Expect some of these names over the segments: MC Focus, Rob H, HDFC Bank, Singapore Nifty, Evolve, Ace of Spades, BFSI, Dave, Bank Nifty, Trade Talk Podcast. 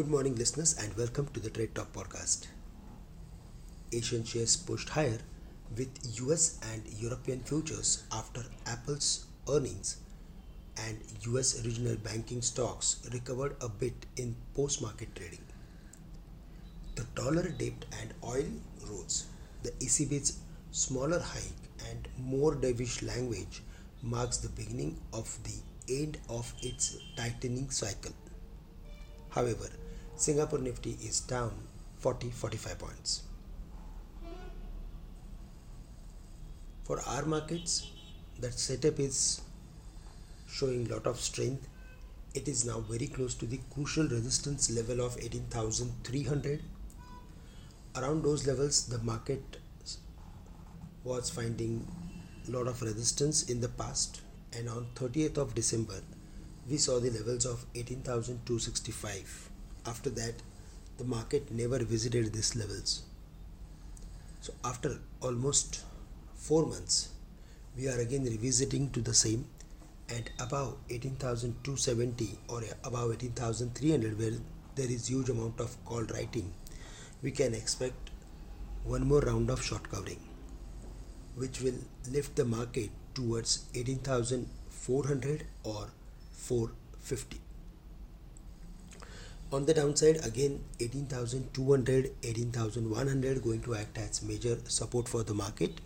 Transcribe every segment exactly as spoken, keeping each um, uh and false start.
Good morning, listeners, and welcome to the Trade Talk Podcast. Asian shares pushed higher with U S and European futures after Apple's earnings, and U S regional banking stocks recovered a bit in post-market trading. The dollar dipped and oil rose. The E C B's smaller hike and more dovish language marks the beginning of the end of its tightening cycle. However, Singapore Nifty is down forty to forty-five points. For our markets, that setup is showing lot of strength. It is now very close to the crucial resistance level of eighteen thousand three hundred. Around those levels, the market was finding lot of resistance in the past, and on thirtieth of December, we saw the levels of eighteen thousand two hundred sixty-five. After that, the market never visited these levels. So after almost four months, we are again revisiting to the same and above eighteen thousand two hundred seventy or above eighteen thousand three hundred, where there is huge amount of call writing. We can expect one more round of short covering, which will lift the market towards eighteen thousand four hundred or four fifty. On the downside, again eighteen thousand two hundred, eighteen thousand one hundred going to act as major support for the market.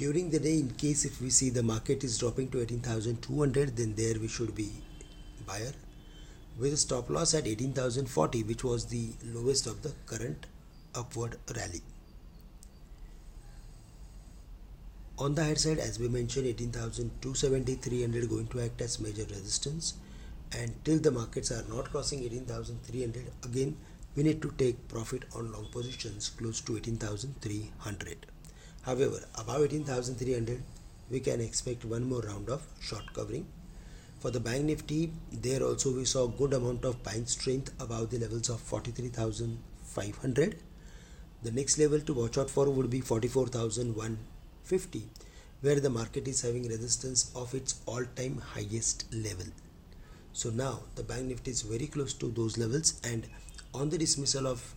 During the day, in case if we see the market is dropping to eighteen thousand two hundred, then there we should be buyer with a stop loss at eighteen thousand forty, which was the lowest of the current upward rally. On the higher side, as we mentioned, eighteen thousand two hundred seventy, three hundred going to act as major resistance, and till the markets are not crossing eighteen thousand three hundred, again we need to take profit on long positions close to eighteen thousand three hundred. However, above eighteen thousand three hundred, we can expect one more round of short covering. For the Bank Nifty, there also we saw good amount of buying strength above the levels of forty-three thousand five hundred. The next level to watch out for would be forty-four thousand one hundred fifty, where the market is having resistance of its all-time highest level. So now the Bank Nifty is very close to those levels, and on the dismissal of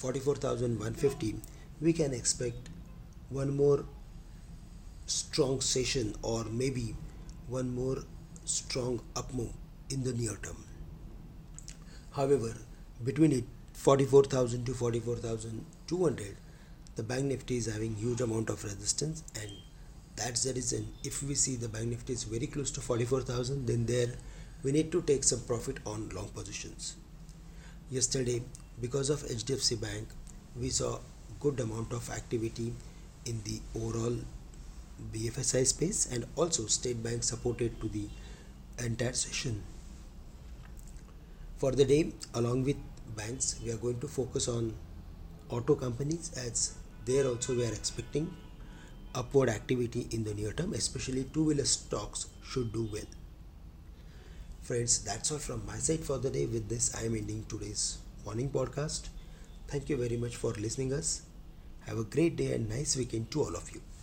forty-four thousand one hundred fifty, we can expect one more strong session or maybe one more strong up move in the near term. However, between it forty-four thousand to forty-four thousand two hundred, the Bank Nifty is having huge amount of resistance, and that's the reason if we see the Bank Nifty is very close to forty-four thousand, then there we need to take some profit on long positions. Yesterday, because of H D F C Bank, we saw good amount of activity in the overall B F S I space, and also State Bank supported to the entire session. For the day, along with banks, we are going to focus on auto companies, as there also we are expecting upward activity in the near term, especially two-wheeler stocks should do well. Friends, that's all from my side for the day. With this, I am ending today's morning podcast. Thank you very much for listening us. Have a great day and nice weekend to all of you.